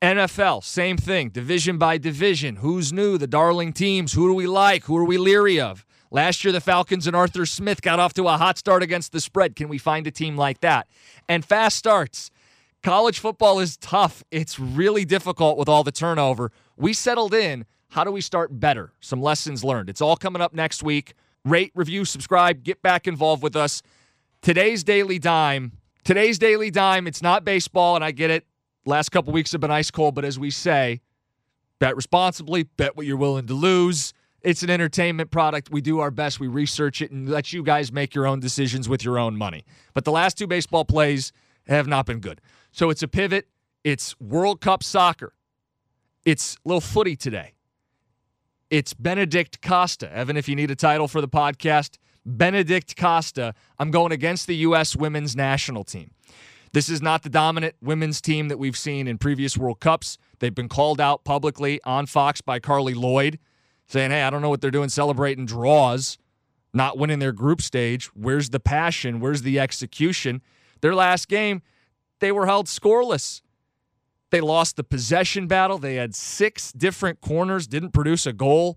NFL, same thing, division by division. Who's new? The darling teams. Who do we like? Who are we leery of? Last year, the Falcons and Arthur Smith got off to a hot start against the spread. Can we find a team like that? And fast starts. College football is tough. It's really difficult with all the turnover. We settled in. How do we start better? Some lessons learned. It's all coming up next week. Rate, review, subscribe. Get back involved with us. Today's Daily Dime, it's not baseball, and I get it. Last couple weeks have been ice cold, but as we say, bet responsibly, bet what you're willing to lose. It's an entertainment product. We do our best. We research it and let you guys make your own decisions with your own money. But the last two baseball plays have not been good. So it's a pivot. It's World Cup soccer. It's little footy today. It's Benedict Costa. Evan, if you need a title for the podcast, Benedict Costa. I'm going against the U.S. women's national team. This is not the dominant women's team that we've seen in previous World Cups. They've been called out publicly on Fox by Carly Lloyd, saying, hey, I don't know what they're doing celebrating draws, not winning their group stage. Where's the passion? Where's the execution? Their last game, they were held scoreless. They lost the possession battle. They had 6 different corners, didn't produce a goal.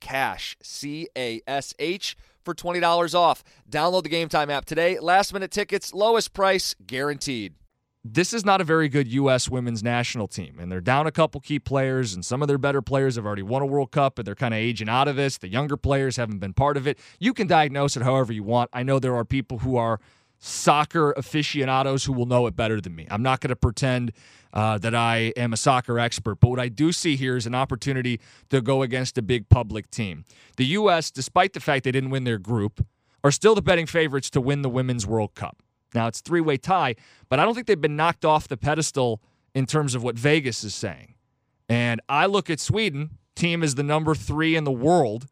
CASH, C-A-S-H, for $20 off. Download the Game Time app today. Last-minute tickets, lowest price, guaranteed. This is not a very good U.S. women's national team, and they're down a couple key players, and some of their better players have already won a World Cup, and they're kind of aging out of this. The younger players haven't been part of it. You can diagnose it however you want. I know there are people who are soccer aficionados who will know it better than me. I'm not going to pretend that I am a soccer expert, but what I do see here is an opportunity to go against a big public team. The U.S., despite the fact they didn't win their group, are still the betting favorites to win the Women's World Cup. Now, it's a three-way tie, but I don't think they've been knocked off the pedestal in terms of what Vegas is saying. And I look at Sweden, team is the number 3 in the world.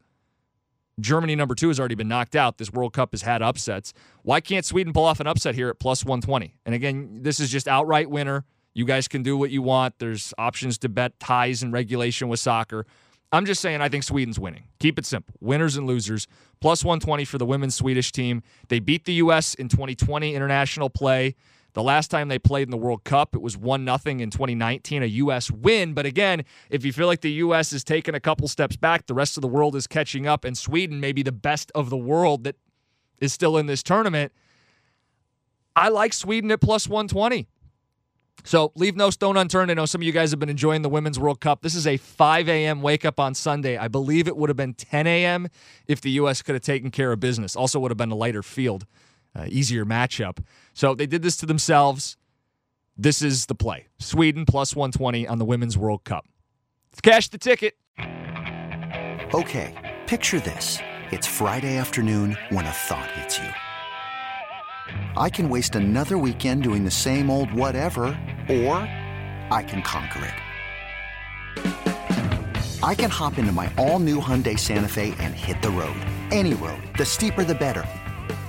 Germany, number 2, has already been knocked out. This World Cup has had upsets. Why can't Sweden pull off an upset here at plus 120? And again, this is just outright winner. You guys can do what you want. There's options to bet ties and regulation with soccer. I'm just saying I think Sweden's winning. Keep it simple. Winners and losers. Plus 120 for the women's Swedish team. They beat the U.S. in 2020 international play. The last time they played in the World Cup, it was 1-0 in 2019, a U.S. win. But again, if you feel like the U.S. is taking a couple steps back, the rest of the world is catching up, and Sweden may be the best of the world that is still in this tournament. I like Sweden at +120. So leave no stone unturned. I know some of you guys have been enjoying the Women's World Cup. This is a 5 a.m. wake-up on Sunday. I believe it would have been 10 a.m. if the U.S. could have taken care of business. Also would have been a lighter field, easier matchup. So they did this to themselves. This is the play. Sweden +120 on the Women's World Cup. Let's cash the ticket. Okay, picture this. It's Friday afternoon when a thought hits you. I can waste another weekend doing the same old whatever, or I can conquer it. I can hop into my all-new Hyundai Santa Fe and hit the road. Any road. The steeper, the better.